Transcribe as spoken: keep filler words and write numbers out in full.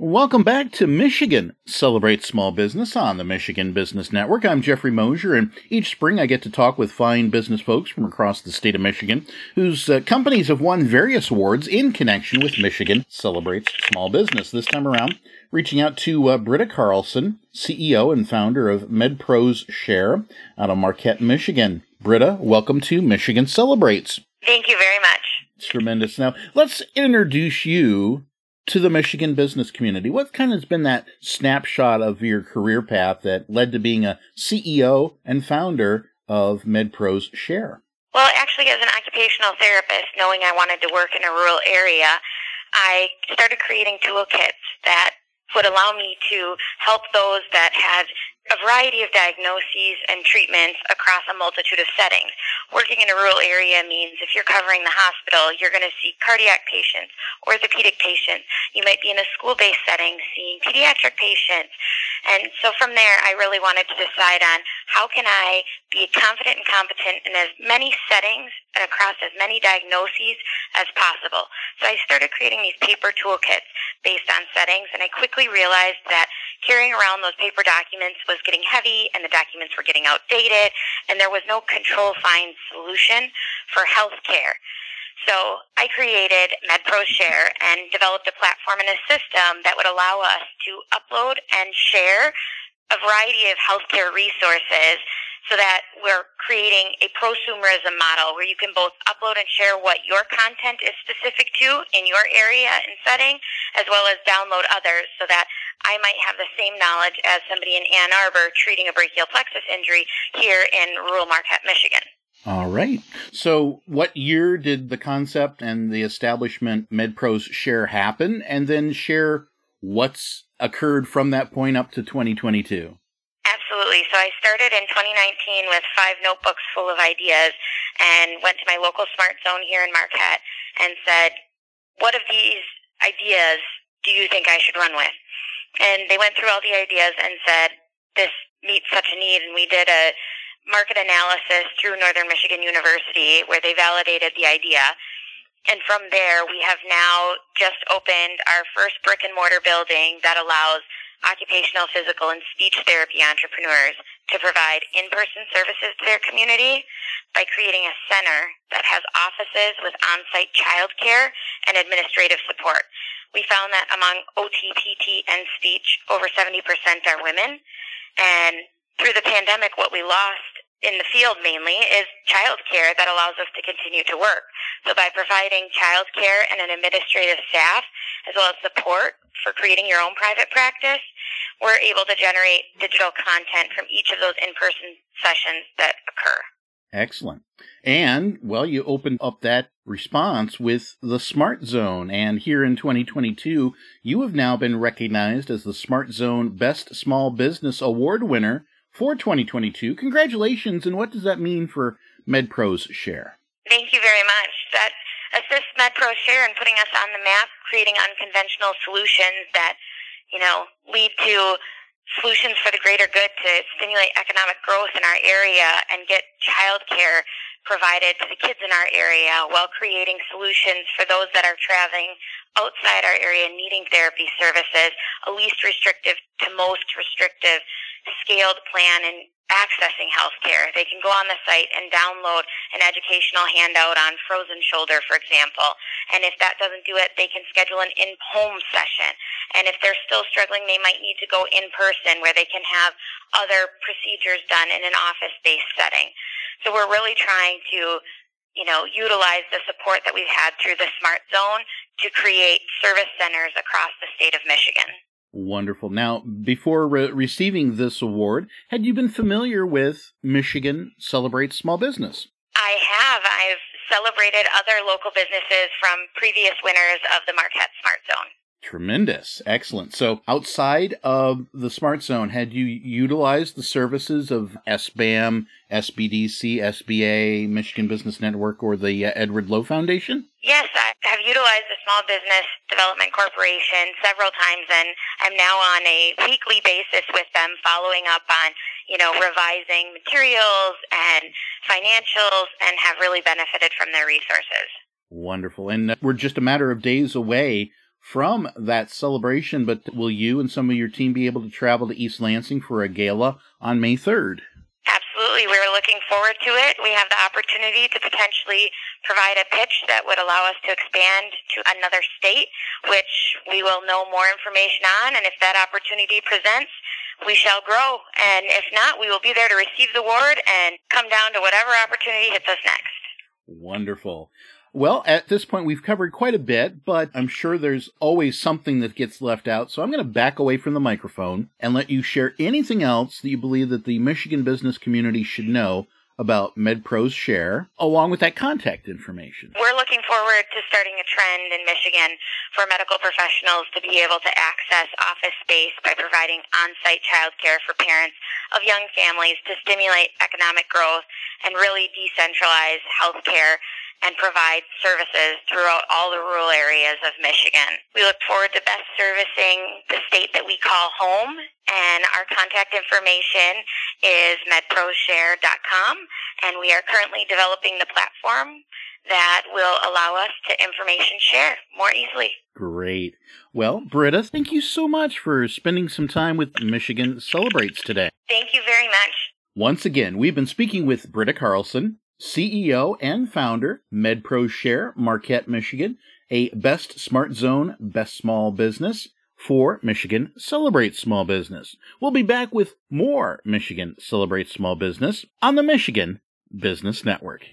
Welcome back to Michigan Celebrates Small Business on the Michigan Business Network. I'm Jeffrey Mosier, and each spring I get to talk with fine business folks from across the state of Michigan whose uh, companies have won various awards in connection with Michigan Celebrates Small Business. This time around, reaching out to uh, Britta Carlson, C E O and founder of MedProShare out of Marquette, Michigan. Britta, welcome to Michigan Celebrates. Thank you very much. It's tremendous. Now, let's introduce you to the Michigan business community. What kind of has been that snapshot of your career path that led to being a C E O and founder of MedProShare? Well, actually, as an occupational therapist, knowing I wanted to work in a rural area, I started creating toolkits that would allow me to help those that had a variety of diagnoses and treatments across a multitude of settings. Working in a rural area means if you're covering the hospital, you're going to see cardiac patients, orthopedic patients. You might be in a school-based setting seeing pediatric patients. And so from there, I really wanted to decide on how can I be confident and competent in as many settings and across as many diagnoses as possible. So I started creating these paper toolkits based on settings, and I quickly realized that carrying around those paper documents was getting heavy, and the documents were getting outdated, and there was no control-find solution for healthcare. So I created MedProShare and developed a platform and a system that would allow us to upload and share a variety of healthcare resources so that we're creating a prosumerism model where you can both upload and share what your content is specific to in your area and setting, as well as download others so that I might have the same knowledge as somebody in Ann Arbor treating a brachial plexus injury here in rural Marquette, Michigan. All right. So what year did the concept and the establishment MedProShare happen? And then share what's occurred from that point up to twenty twenty-two. Absolutely. So I started in twenty nineteen with five notebooks full of ideas and went to my local Smart Zone here in Marquette and said, what of these ideas do you think I should run with? And they went through all the ideas and said, this meets such a need. And we did a market analysis through Northern Michigan University where they validated the idea. And from there, we have now just opened our first brick and mortar building that allows occupational, physical, and speech therapy entrepreneurs to provide in-person services to their community by creating a center that has offices with on-site childcare and administrative support. We found that among O T, P T, and speech, over seventy percent are women. And through the pandemic, what we lost in the field mainly is childcare that allows us to continue to work. So by providing childcare and an administrative staff, as well as support for creating your own private practice, we're able to generate digital content from each of those in-person sessions that occur. Excellent. And, well, you opened up that response with the Smart Zone. And here in twenty twenty-two, you have now been recognized as the Smart Zone Best Small Business Award winner for twenty twenty-two. Congratulations, and what does that mean for MedProShare? Thank you very much. That assists MedProShare in putting us on the map, creating unconventional solutions that, you know, lead to solutions for the greater good to stimulate economic growth in our area and get childcare provided to the kids in our area while creating solutions for those that are traveling outside our area needing therapy services, a least restrictive to most restrictive scaled plan in accessing healthcare. They can go on the site and download an educational handout on frozen shoulder, for example. And if that doesn't do it, they can schedule an in-home session. And if they're still struggling, they might need to go in person where they can have other procedures done in an office-based setting. So we're really trying to, you know, utilize the support that we've had through the Smart Zone to create service centers across the state of Michigan. Wonderful. Now, before re- receiving this award, had you been familiar with Michigan Celebrates Small Business? I have. I've celebrated other local businesses from previous winners of the Marquette Smart Zone. Tremendous. Excellent. So outside of the Smart Zone, had you utilized the services of S B A M, S B D C, S B A, Michigan Business Network, or the uh, Edward Lowe Foundation? Yes, I have utilized the Small Business Development Corporation several times, and I'm now on a weekly basis with them following up on, you know, revising materials and financials, and have really benefited from their resources. Wonderful. And we're just a matter of days away from that celebration, but will you and some of your team be able to travel to East Lansing for a gala on May third? Absolutely. We're looking forward to it. We have the opportunity to potentially provide a pitch that would allow us to expand to another state, which we will know more information on. And if that opportunity presents, we shall grow. And if not, we will be there to receive the award and come down to whatever opportunity hits us next. Wonderful. Well, at this point, we've covered quite a bit, but I'm sure there's always something that gets left out. So I'm going to back away from the microphone and let you share anything else that you believe that the Michigan business community should know about MedProShare, along with that contact information. We're looking forward to starting a trend in Michigan for medical professionals to be able to access office space by providing on-site childcare for parents of young families to stimulate economic growth and really decentralize healthcare and provide services throughout all the rural areas of Michigan. We look forward to best servicing the state that we call home, and our contact information is med pro share dot com, and we are currently developing the platform that will allow us to information share more easily. Great. Well, Britta, thank you so much for spending some time with Michigan Celebrates today. Thank you very much. Once again, we've been speaking with Britta Carlson, C E O and founder, MedProShare, Marquette, Michigan, a Best Smart Zone, Best Small Business for Michigan Celebrates Small Business. We'll be back with more Michigan Celebrates Small Business on the Michigan Business Network.